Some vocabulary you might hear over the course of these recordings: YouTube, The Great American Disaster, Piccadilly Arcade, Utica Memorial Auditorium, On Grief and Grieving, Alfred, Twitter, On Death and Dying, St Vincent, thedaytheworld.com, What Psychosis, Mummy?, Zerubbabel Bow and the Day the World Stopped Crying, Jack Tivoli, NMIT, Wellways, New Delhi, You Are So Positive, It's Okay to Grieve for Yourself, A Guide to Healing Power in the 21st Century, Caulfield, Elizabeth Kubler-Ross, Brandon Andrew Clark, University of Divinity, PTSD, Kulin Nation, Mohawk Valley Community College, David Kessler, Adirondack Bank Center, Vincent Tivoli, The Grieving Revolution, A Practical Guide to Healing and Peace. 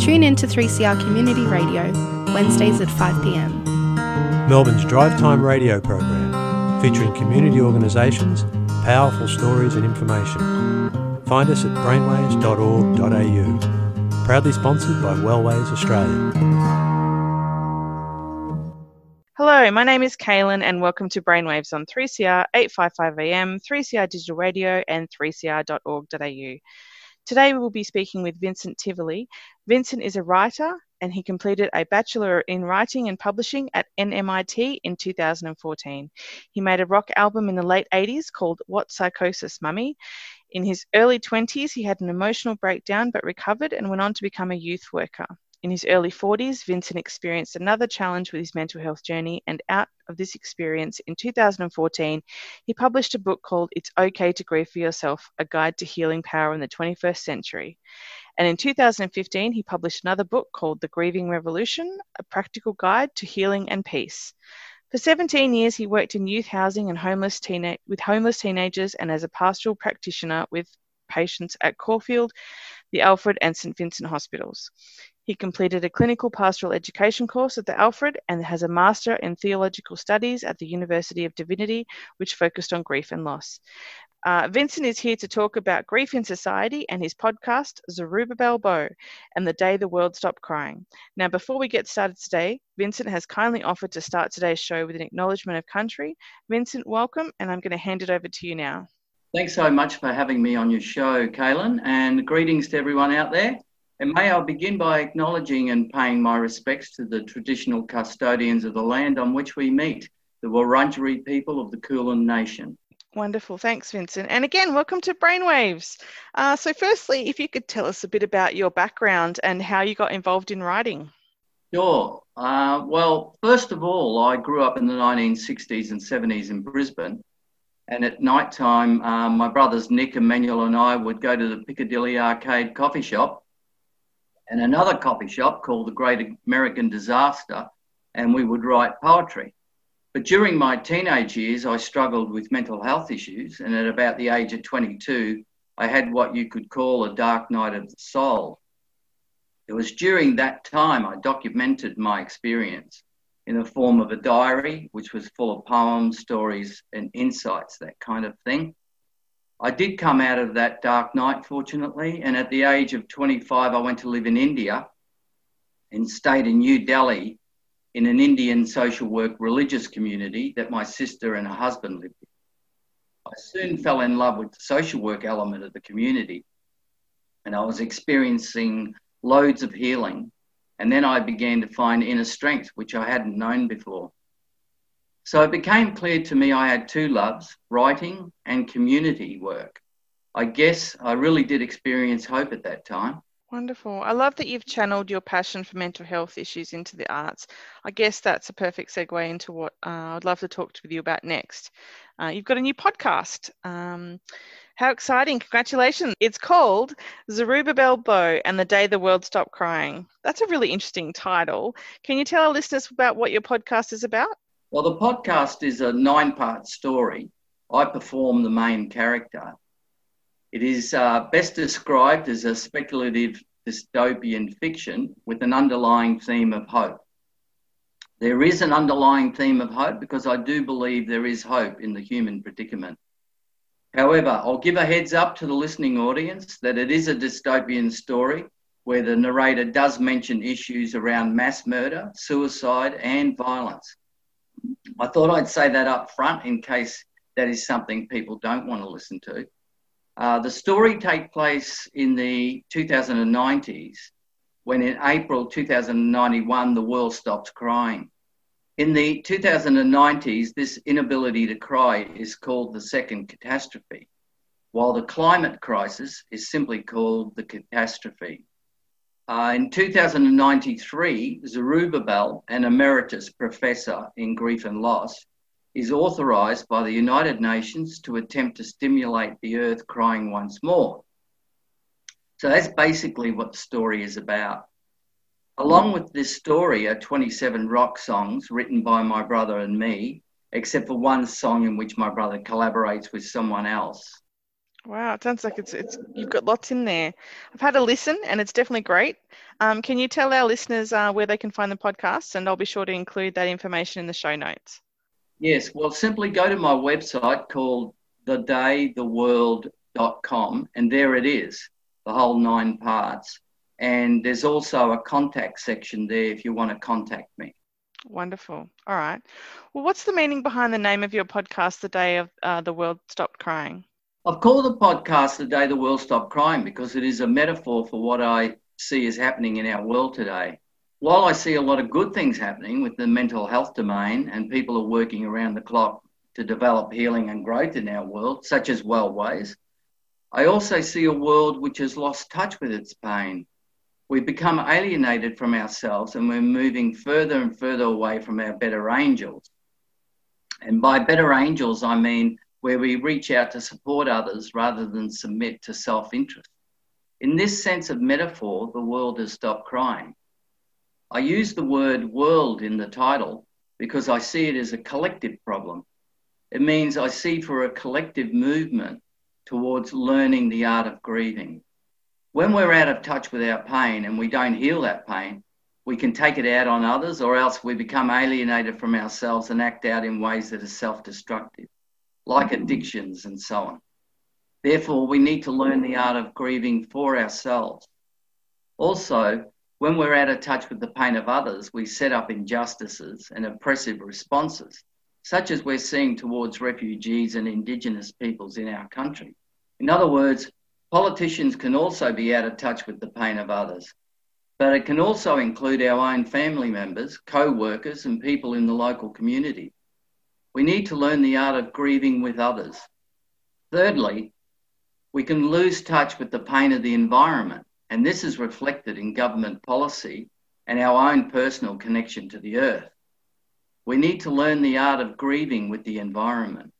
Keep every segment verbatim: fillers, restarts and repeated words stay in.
Tune in to three C R Community Radio, Wednesdays at five p m. Melbourne's Drive Time Radio program, featuring community organisations, powerful stories and information. Find us at brainwaves dot org dot a u. Proudly sponsored by Wellways Australia. Hello, my name is Kaylin and welcome to Brainwaves on three C R, eight fifty-five A M, three C R Digital Radio and three c r dot org dot a u. Today we will be speaking with Vincent Tivoli. Vincent is a writer and he completed a Bachelor in Writing and Publishing at N M I T in two thousand fourteen. He made a rock album in the late eighties called What Psychosis, Mummy? In his early twenties, he had an emotional breakdown but recovered and went on to become a youth worker. In his early forties, Vincent experienced another challenge with his mental health journey, and out of this experience in two thousand fourteen, he published a book called It's Okay to Grieve for Yourself, A Guide to Healing Power in the twenty-first century. And in two thousand fifteen, he published another book called The Grieving Revolution, A Practical Guide to Healing and Peace. For seventeen years, he worked in youth housing and homeless teen- with homeless teenagers and as a pastoral practitioner with patients at Caulfield, the Alfred and St Vincent hospitals. He completed a clinical pastoral education course at the Alfred and has a Master in Theological Studies at the University of Divinity, which focused on grief and loss. Uh, Vincent is here to talk about grief in society and his podcast, Zerubbabel Bow and the Day the World Stopped Crying. Now, before we get started today, Vincent has kindly offered to start today's show with an acknowledgement of country. Vincent, welcome, and I'm going to hand it over to you now. Thanks so much for having me on your show, Kaylin, and greetings to everyone out there. And may I begin by acknowledging and paying my respects to the traditional custodians of the land on which we meet, the Wurundjeri people of the Kulin Nation. Wonderful. Thanks, Vincent. And again, welcome to Brainwaves. Uh, so firstly, if you could tell us a bit about your background and how you got involved in writing. Sure. Uh, well, first of all, I grew up in the nineteen sixties and seventies in Brisbane. And at night time, um, my brothers Nick, Emmanuel and I would go to the Piccadilly Arcade coffee shop and another coffee shop called The Great American Disaster, and we would write poetry. But during my teenage years, I struggled with mental health issues, and at about the age of twenty-two, I had what you could call a dark night of the soul. It was during that time I documented my experience in the form of a diary, which was full of poems, stories, and insights, that kind of thing. I did come out of that dark night, fortunately, and at the age of twenty-five, I went to live in India and stayed in New Delhi in an Indian social work religious community that my sister and her husband lived in. I soon fell in love with the social work element of the community, and I was experiencing loads of healing, and then I began to find inner strength, which I hadn't known before. So it became clear to me I had two loves, writing and community work. I guess I really did experience hope at that time. Wonderful. I love that you've channeled your passion for mental health issues into the arts. I guess that's a perfect segue into what uh, I'd love to talk to you about next. Uh, you've got a new podcast. Um, how exciting. Congratulations. It's called Zerubbabel Bow and the Day the World Stopped Crying. That's a really interesting title. Can you tell our listeners about what your podcast is about? Well, the podcast is a nine-part story. I perform the main character. It is uh, best described as a speculative dystopian fiction with an underlying theme of hope. There is an underlying theme of hope because I do believe there is hope in the human predicament. However, I'll give a heads up to the listening audience that it is a dystopian story where the narrator does mention issues around mass murder, suicide, and violence. I thought I'd say that up front in case that is something people don't want to listen to. Uh, the story takes place in the two thousand nineties, when in April two thousand ninety-one, the world stops crying. In the two thousand nineties, this inability to cry is called the second catastrophe, while the climate crisis is simply called the catastrophe. Uh, in two thousand ninety-three, Zerubbabel, an emeritus professor in grief and loss, is authorised by the United Nations to attempt to stimulate the earth crying once more. So that's basically what the story is about. Along with this story are twenty-seven rock songs written by my brother and me, except for one song in which my brother collaborates with someone else. Wow, it sounds like it's it's you've got lots in there. I've had a listen and it's definitely great. Um, can you tell our listeners uh, where they can find the podcast? And I'll be sure to include that information in the show notes. Yes, well, simply go to my website called the day the world dot com and there it is, the whole nine parts. And there's also a contact section there if you want to contact me. Wonderful. All right. Well, what's the meaning behind the name of your podcast, The Day of uh, the World Stopped Crying? I've called the podcast The Day the World Stopped Crying because it is a metaphor for what I see is happening in our world today. While I see a lot of good things happening with the mental health domain and people are working around the clock to develop healing and growth in our world, such as Wellways, I also see a world which has lost touch with its pain. We've become alienated from ourselves and we're moving further and further away from our better angels. And by better angels, I mean where we reach out to support others rather than submit to self-interest. In this sense of metaphor, the world has stopped crying. I use the word world in the title because I see it as a collective problem. It means I see for a collective movement towards learning the art of grieving. When we're out of touch with our pain and we don't heal that pain, we can take it out on others or else we become alienated from ourselves and act out in ways that are self-destructive, like addictions and so on. Therefore, we need to learn the art of grieving for ourselves. Also, when we're out of touch with the pain of others, we set up injustices and oppressive responses, such as we're seeing towards refugees and Indigenous peoples in our country. In other words, politicians can also be out of touch with the pain of others, but it can also include our own family members, co-workers and people in the local community. We need to learn the art of grieving with others. Thirdly, we can lose touch with the pain of the environment, and this is reflected in government policy and our own personal connection to the earth. We need to learn the art of grieving with the environment.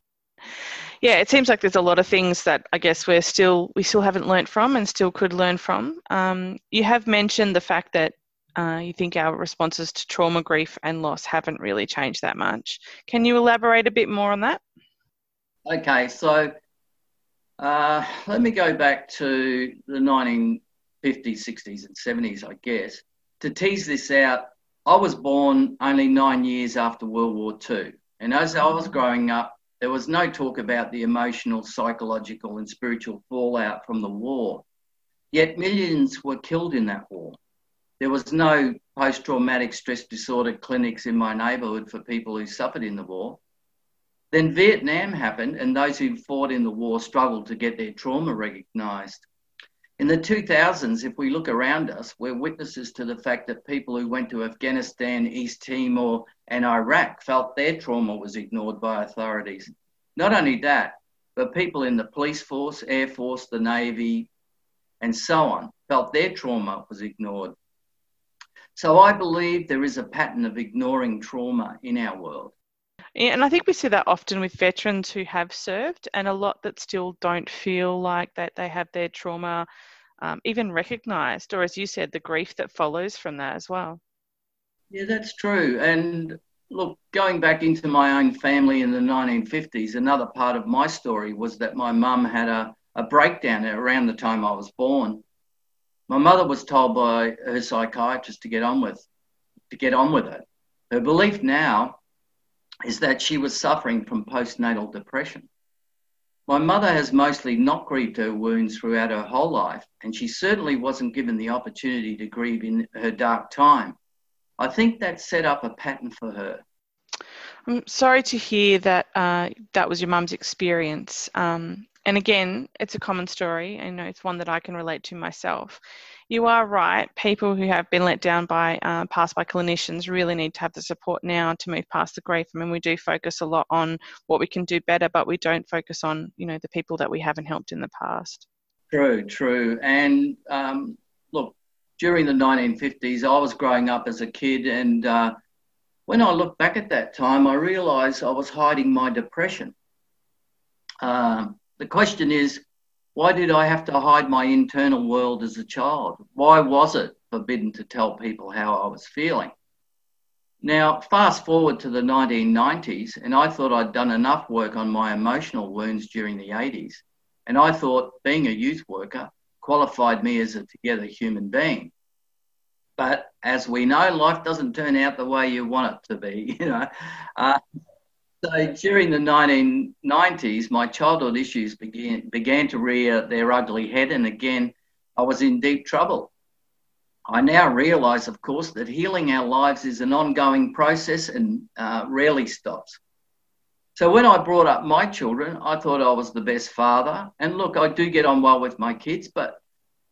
Yeah, it seems like there's a lot of things that I guess we're still, we still haven't learnt from and still could learn from. Um, you have mentioned the fact that uh, you think our responses to trauma, grief and loss haven't really changed that much. Can you elaborate a bit more on that? Okay, so uh, let me go back to the nineteen fifties, sixties and seventies, I guess. To tease this out, I was born only nine years after World War Two. And as I was growing up, there was no talk about the emotional, psychological and spiritual fallout from the war. Yet millions were killed in that war. There was no post-traumatic stress disorder clinics in my neighbourhood for people who suffered in the war. Then Vietnam happened and those who fought in the war struggled to get their trauma recognised. In the two thousands, if we look around us, we're witnesses to the fact that people who went to Afghanistan, East Timor and Iraq felt their trauma was ignored by authorities. Not only that, but people in the police force, air force, the navy and so on felt their trauma was ignored. So I believe there is a pattern of ignoring trauma in our world. Yeah, and I think we see that often with veterans who have served and a lot that still don't feel like that they have their trauma um, even recognised, or as you said, the grief that follows from that as well. Yeah, that's true. And look, going back into my own family in the nineteen fifties, another part of my story was that my mum had a, a breakdown around the time I was born. My mother was told by her psychiatrist to get on with, to get on with it. Her belief now is that she was suffering from postnatal depression. My mother has mostly not grieved her wounds throughout her whole life, and she certainly wasn't given the opportunity to grieve in her dark time. I think that set up a pattern for her. I'm sorry to hear that uh, that was your mum's experience. Um, and again, it's a common story, and it's one that I can relate to myself. You are right. People who have been let down by, uh, passed by clinicians really need to have the support now to move past the grief. I mean, we do focus a lot on what we can do better, but we don't focus on, you know, the people that we haven't helped in the past. True, true. And um, look, during the nineteen fifties, I was growing up as a kid, and uh, when I look back at that time, I realised I was hiding my depression. Uh, the question is, why did I have to hide my internal world as a child? Why was it forbidden to tell people how I was feeling? Now, fast forward to the nineteen nineties, and I thought I'd done enough work on my emotional wounds during the eighties, and I thought being a youth worker qualified me as a together human being. But as we know, life doesn't turn out the way you want it to be, you know. Uh, so during the nineteen nineties, my childhood issues began, began to rear their ugly head, and again, I was in deep trouble. I now realise, of course, that healing our lives is an ongoing process and uh, rarely stops. So when I brought up my children, I thought I was the best father. And look, I do get on well with my kids, but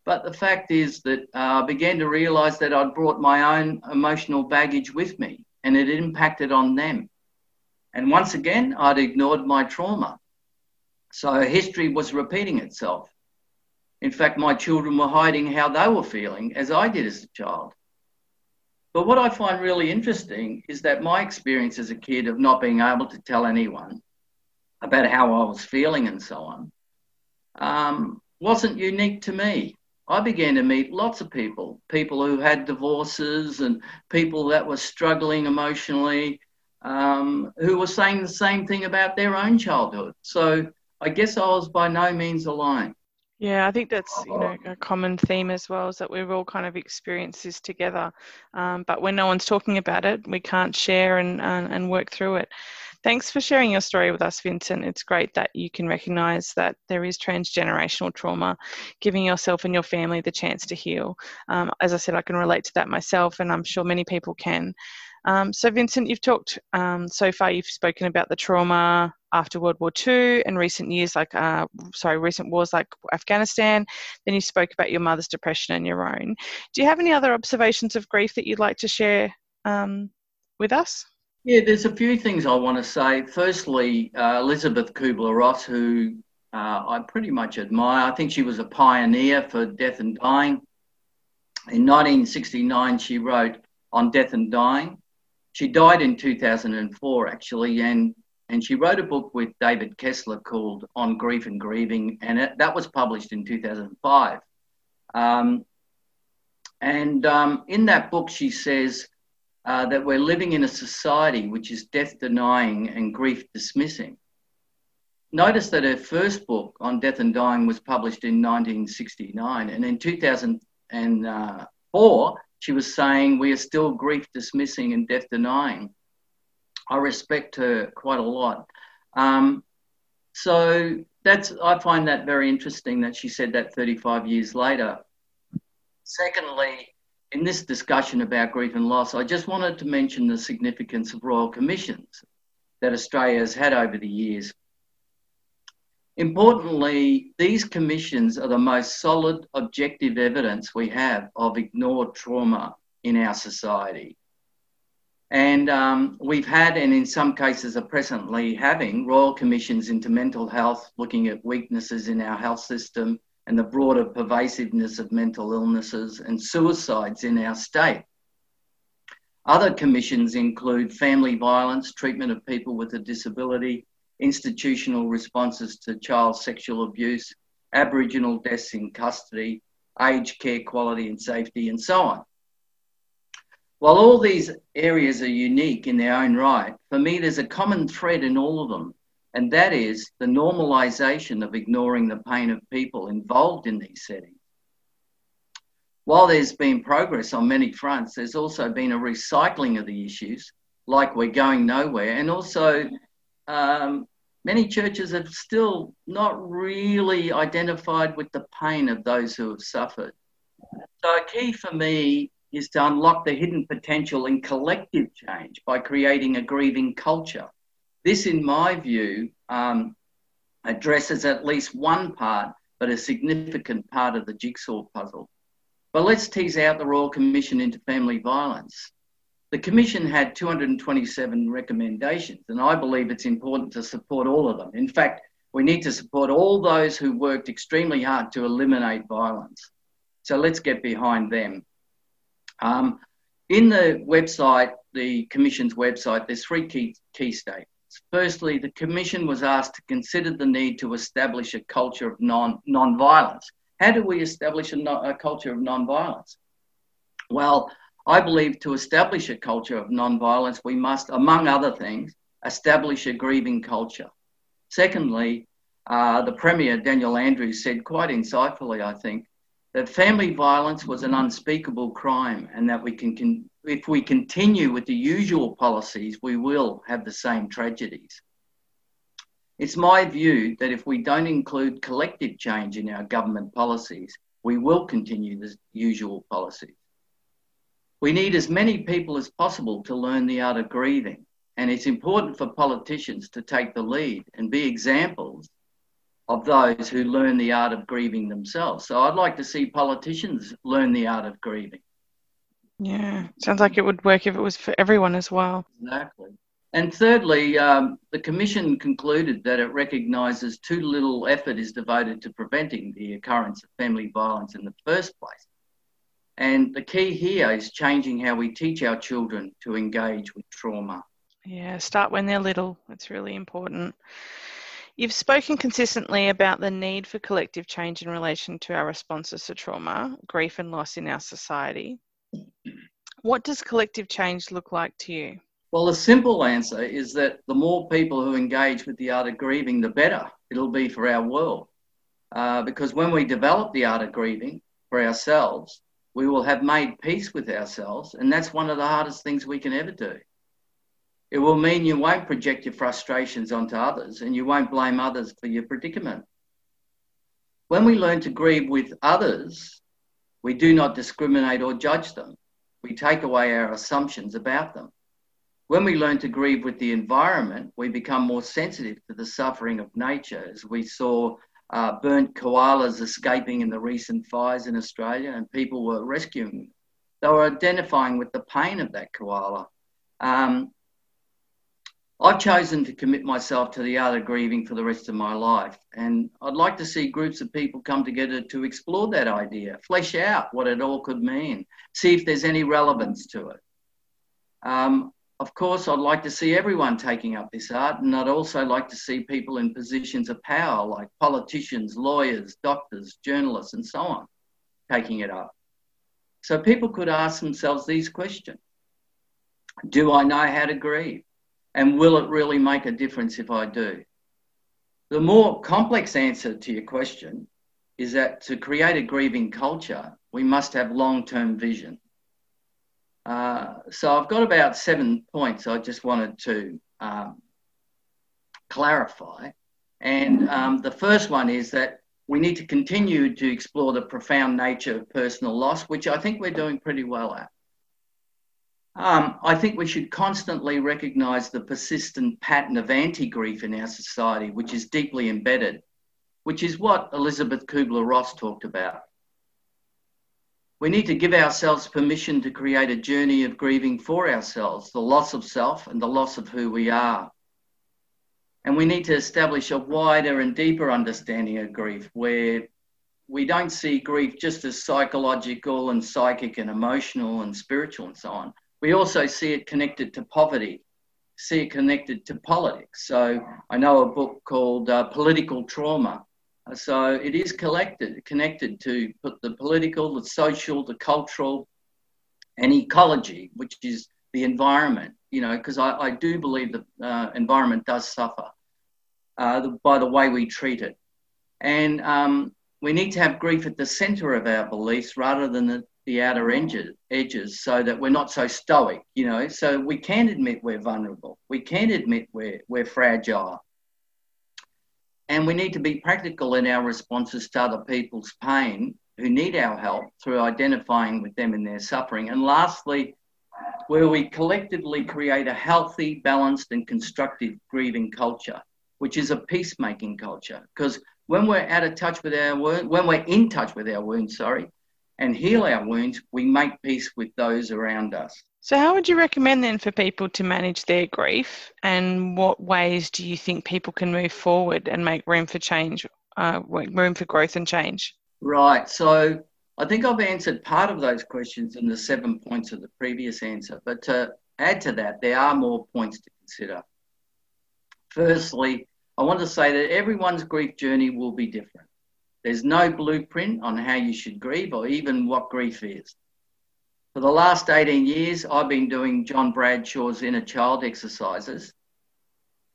but the fact is that uh, I began to realise that I'd brought my own emotional baggage with me, and it impacted on them. And once again, I'd ignored my trauma. So history was repeating itself. In fact, my children were hiding how they were feeling, as I did as a child. But what I find really interesting is that my experience as a kid of not being able to tell anyone about how I was feeling and so on um, wasn't unique to me. I began to meet lots of people, people who had divorces and people that were struggling emotionally, um, who were saying the same thing about their own childhood. So I guess I was by no means alone. Yeah, I think that's, you know, a common theme as well, is that we've all kind of experienced this together. Um, but when no one's talking about it, we can't share and, and, and work through it. Thanks for sharing your story with us, Vincent. It's great that you can recognise that there is transgenerational trauma, giving yourself and your family the chance to heal. Um, as I said, I can relate to that myself, and I'm sure many people can. Um, so, Vincent, you've talked um, so far, you've spoken about the trauma after World War Two and recent years like, uh, sorry, recent wars like Afghanistan. Then you spoke about your mother's depression and your own. Do you have any other observations of grief that you'd like to share um, with us? Yeah, there's a few things I want to say. Firstly, uh, Elizabeth Kubler-Ross, who uh, I pretty much admire. I think she was a pioneer for death and dying. In nineteen sixty-nine, she wrote On Death and Dying. She died in two thousand four, actually, and, and she wrote a book with David Kessler called On Grief and Grieving, and it, that was published in two thousand five. Um, and um, in that book, she says uh, that we're living in a society which is death-denying and grief-dismissing. Notice that her first book, On Death and Dying, was published in nineteen sixty-nine, and in two thousand four, she was saying, we are still grief dismissing and death denying. I respect her quite a lot. Um, so that's, I find that very interesting that she said that thirty-five years later. Secondly, in this discussion about grief and loss, I just wanted to mention the significance of royal commissions that Australia has had over the years. Importantly, these commissions are the most solid, objective evidence we have of ignored trauma in our society. And um, we've had, and in some cases are presently having, royal commissions into mental health, looking at weaknesses in our health system and the broader pervasiveness of mental illnesses and suicides in our state. Other commissions include family violence, treatment of people with a disability, institutional responses to child sexual abuse, Aboriginal deaths in custody, aged care quality and safety, and so on. While all these areas are unique in their own right, for me there's a common thread in all of them, and that is the normalisation of ignoring the pain of people involved in these settings. While there's been progress on many fronts, there's also been a recycling of the issues, like we're going nowhere, and also Um, many churches have still not really identified with the pain of those who have suffered. So a key for me is to unlock the hidden potential in collective change by creating a grieving culture. This, in my view, um, addresses at least one part, but a significant part of the jigsaw puzzle. But let's tease out the Royal Commission into family violence. The Commission had two hundred twenty-seven recommendations, and I believe it's important to support all of them. In fact, we need to support all those who worked extremely hard to eliminate violence. So let's get behind them. Um, in the website, the Commission's website, there's three key, key statements. Firstly, the Commission was asked to consider the need to establish a culture of non, non-violence. How do we establish a, no, a culture of non-violence? Well, I believe to establish a culture of non-violence, we must, among other things, establish a grieving culture. Secondly, uh, the Premier, Daniel Andrews, said quite insightfully, I think, that family violence was an unspeakable crime, and that we can, can, if we continue with the usual policies, we will have the same tragedies. It's my view that if we don't include collective change in our government policies, we will continue the usual policies. We need as many people as possible to learn the art of grieving, and it's important for politicians to take the lead and be examples of those who learn the art of grieving themselves. So I'd like to see politicians learn the art of grieving. Yeah, sounds like it would work if it was for everyone as well. Exactly. And thirdly, um, the Commission concluded that it recognises too little effort is devoted to preventing the occurrence of family violence in the first place. And the key here is changing how we teach our children to engage with trauma. Yeah, start when they're little. It's really important. You've spoken consistently about the need for collective change in relation to our responses to trauma, grief and loss in our society. What does collective change look like to you? Well, the simple answer is that the more people who engage with the art of grieving, the better it'll be for our world. Uh, because when we develop the art of grieving for ourselves, we will have made peace with ourselves, and that's one of the hardest things we can ever do. It will mean you won't project your frustrations onto others and you won't blame others for your predicament. When we learn to grieve with others, we do not discriminate or judge them. We take away our assumptions about them. When we learn to grieve with the environment, we become more sensitive to the suffering of nature, as we saw uh, burnt koalas escaping in the recent fires in Australia, and people were rescuing them. They were identifying with the pain of that koala. Um, I've chosen to commit myself to the art of grieving for the rest of my life, and I'd like to see groups of people come together to explore that idea, flesh out what it all could mean, see if there's any relevance to it. Um, of course, I'd like to see everyone taking up this art, and I'd also like to see people in positions of power, like politicians, lawyers, doctors, journalists, and so on, taking it up. So people could ask themselves these questions. Do I know how to grieve? And will it really make a difference if I do? The more complex answer to your question is that to create a grieving culture, we must have long-term vision. Uh, so I've got about seven points I just wanted to um, clarify. And um, the first one is that we need to continue to explore the profound nature of personal loss, which I think we're doing pretty well at. Um, I think we should constantly recognise the persistent pattern of anti-grief in our society, which is deeply embedded, which is what Elizabeth Kubler-Ross talked about. We need to give ourselves permission to create a journey of grieving for ourselves, the loss of self and the loss of who we are. And we need to establish a wider and deeper understanding of grief, where we don't see grief just as psychological and psychic and emotional and spiritual and so on. We also see it connected to poverty, see it connected to politics. So I know a book called uh, Political Trauma. So it is collected, connected to the political, the social, the cultural, and ecology, which is the environment, you know, because I, I do believe the uh, environment does suffer uh, the, by the way we treat it. And um, we need to have grief at the centre of our beliefs rather than the the outer edges, so that we're not so stoic, you know, so we can admit we're vulnerable. We can admit we're, we're fragile. And we need to be practical in our responses to other people's pain who need our help through identifying with them in their suffering. And lastly, where we collectively create a healthy, balanced and constructive grieving culture, which is a peacemaking culture. Because when we're out of touch with our wound, when we're in touch with our wounds, sorry, and heal our wounds, we make peace with those around us. So how would you recommend then for people to manage their grief, and what ways do you think people can move forward and make room for change, uh, room for growth and change? Right, so I think I've answered part of those questions in the seven points of the previous answer, but to add to that, there are more points to consider. Firstly, I want to say that everyone's grief journey will be different. There's no blueprint on how you should grieve or even what grief is. For the last eighteen years, I've been doing John Bradshaw's inner child exercises,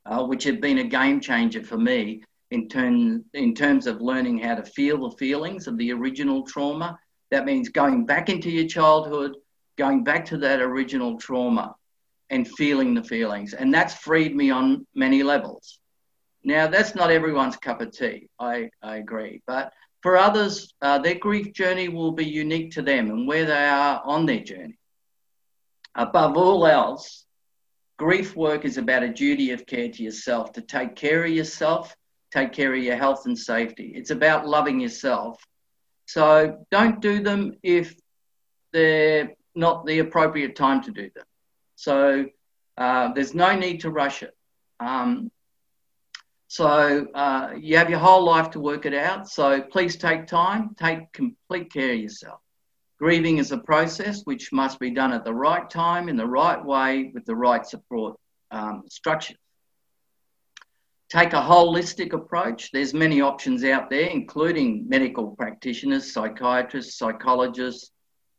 uh, which have been a game changer for me in, term, in terms of learning how to feel the feelings of the original trauma. That means going back into your childhood, going back to that original trauma and feeling the feelings. And that's freed me on many levels. Now, that's not everyone's cup of tea, I, I agree. But for others, uh, their grief journey will be unique to them and where they are on their journey. Above all else, grief work is about a duty of care to yourself, to take care of yourself, take care of your health and safety. It's about loving yourself. So don't do them if they're not the appropriate time to do them. So uh, there's no need to rush it. Um, So uh, you have your whole life to work it out. So please take time, take complete care of yourself. Grieving is a process which must be done at the right time, in the right way, with the right support um, structures. Take a holistic approach. There's many options out there, including medical practitioners, psychiatrists, psychologists,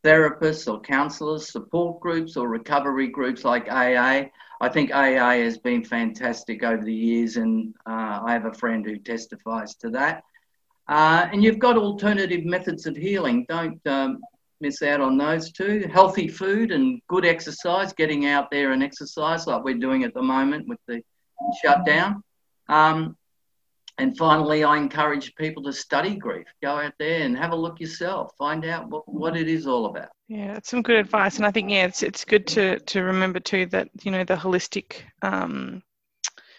therapists or counsellors, support groups or recovery groups like A A. I think A A has been fantastic over the years, and uh, I have a friend who testifies to that. Uh, and you've got alternative methods of healing. Don't um, miss out on those too. Healthy food and good exercise, getting out there and exercise like we're doing at the moment with the shutdown. Um, And finally, I encourage people to study grief. Go out there and have a look yourself. Find out what, what it is all about. Yeah, that's some good advice. And I think, yeah, it's it's good to, to remember too that, you know, the holistic um,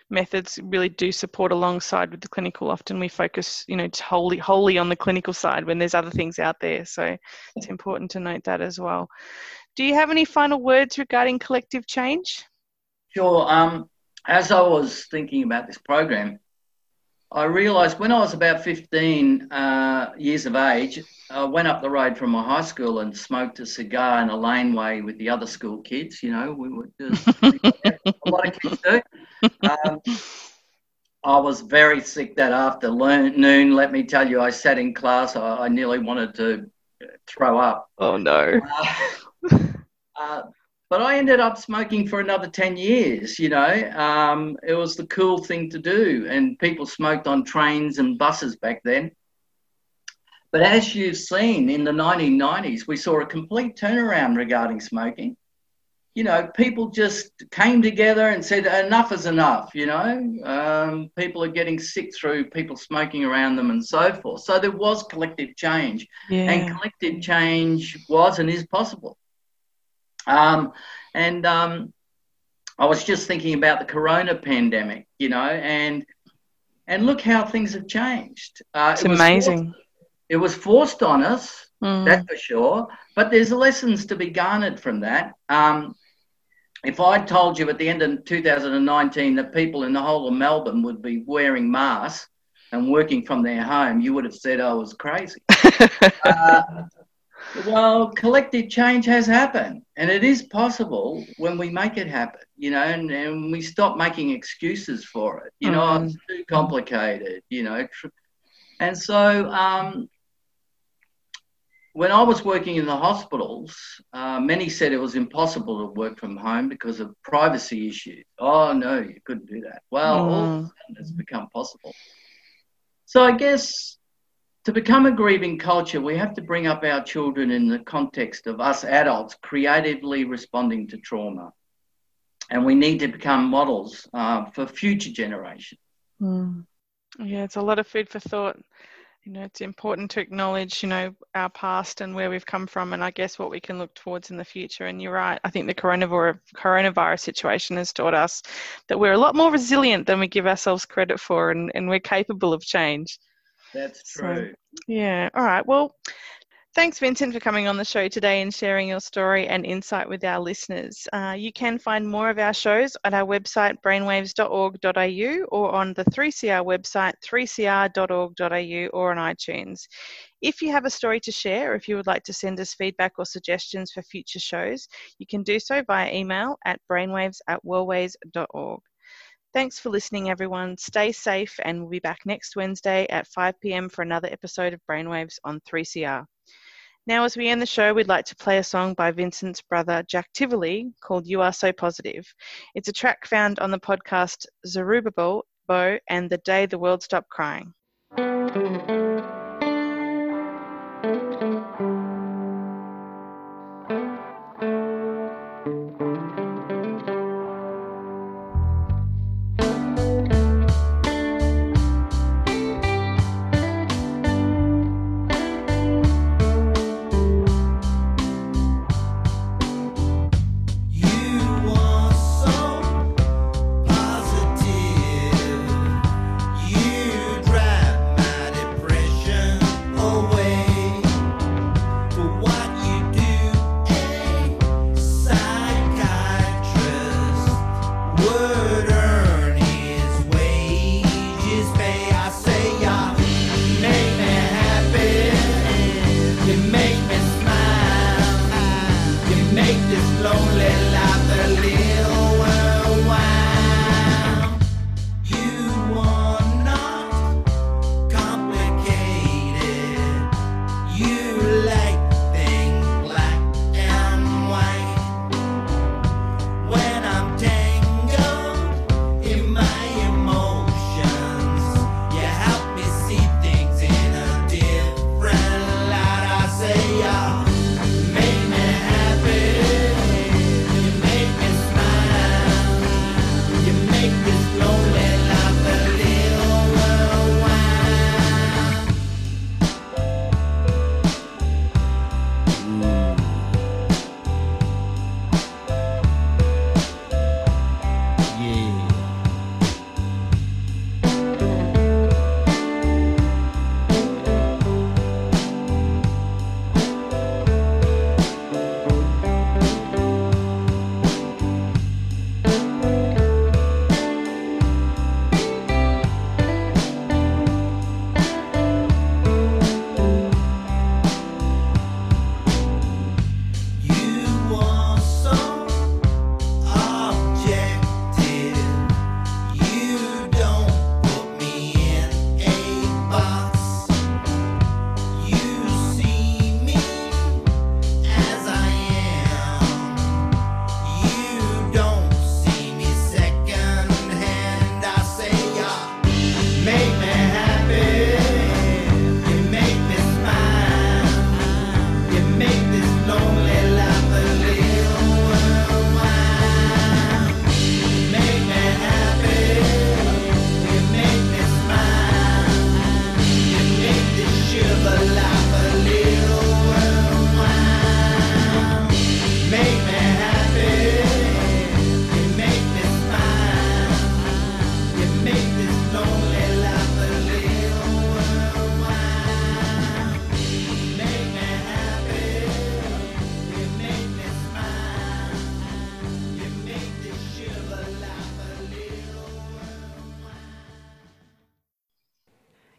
methods really do support alongside with the clinical. Often we focus, you know, wholly, wholly on the clinical side when there's other things out there. So it's important to note that as well. Do you have any final words regarding collective change? Sure. Um, as I was thinking about this program, I realised when I was about fifteen uh, years of age, I went up the road from my high school and smoked a cigar in a laneway with the other school kids. You know, we were just a lot of kids do. Um, I was very sick that afternoon. Let me tell you, I sat in class. I, I nearly wanted to throw up. Oh, no. Uh, uh, But I ended up smoking for another ten years, you know. Um, it was the cool thing to do, and people smoked on trains and buses back then. But as you've seen in the nineteen nineties, we saw a complete turnaround regarding smoking. You know, people just came together and said enough is enough, you know. Um, people are getting sick through people smoking around them and so forth. So there was collective change, yeah. And collective change was and is possible. Um, and um, I was just thinking about the corona pandemic, you know, and and look how things have changed. Uh, it's it amazing. Forced, it was forced on us, mm. That's for sure, but there's lessons to be garnered from that. Um, if I told you at the end of two thousand nineteen that people in the whole of Melbourne would be wearing masks and working from their home, you would have said I was crazy. uh, Well, collective change has happened, and it is possible when we make it happen, you know, and, and we stop making excuses for it. You know, mm. It's too complicated, you know. And so um, when I was working in the hospitals, uh, many said it was impossible to work from home because of privacy issues. Oh, no, you couldn't do that. Well, mm. all of a sudden it's become possible. So I guess... to become a grieving culture, we have to bring up our children in the context of us adults creatively responding to trauma. And we need to become models uh, for future generations. Mm. Yeah, it's a lot of food for thought. You know, it's important to acknowledge, you know, our past and where we've come from, and I guess what we can look towards in the future. And you're right. I think the coronavirus, coronavirus situation has taught us that we're a lot more resilient than we give ourselves credit for, and, and we're capable of change. That's true. So, yeah. All right. Well, Thanks, Vincent, for coming on the show today and sharing your story and insight with our listeners. Uh, you can find more of our shows at our website brainwaves dot org dot a u or on the three C R website three c r dot org dot a u or on iTunes. If you have a story to share or if you would like to send us feedback or suggestions for future shows, you can do so via email at brainwaves at wellways dot org. Thanks for listening, everyone. Stay safe, and we'll be back next Wednesday at five p m for another episode of Brainwaves on three C R. Now, as we end the show, we'd like to play a song by Vincent's brother, Jack Tivoli, called You Are So Positive. It's a track found on the podcast Zerubbabel Bow and the Day the World Stopped Crying.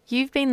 You've been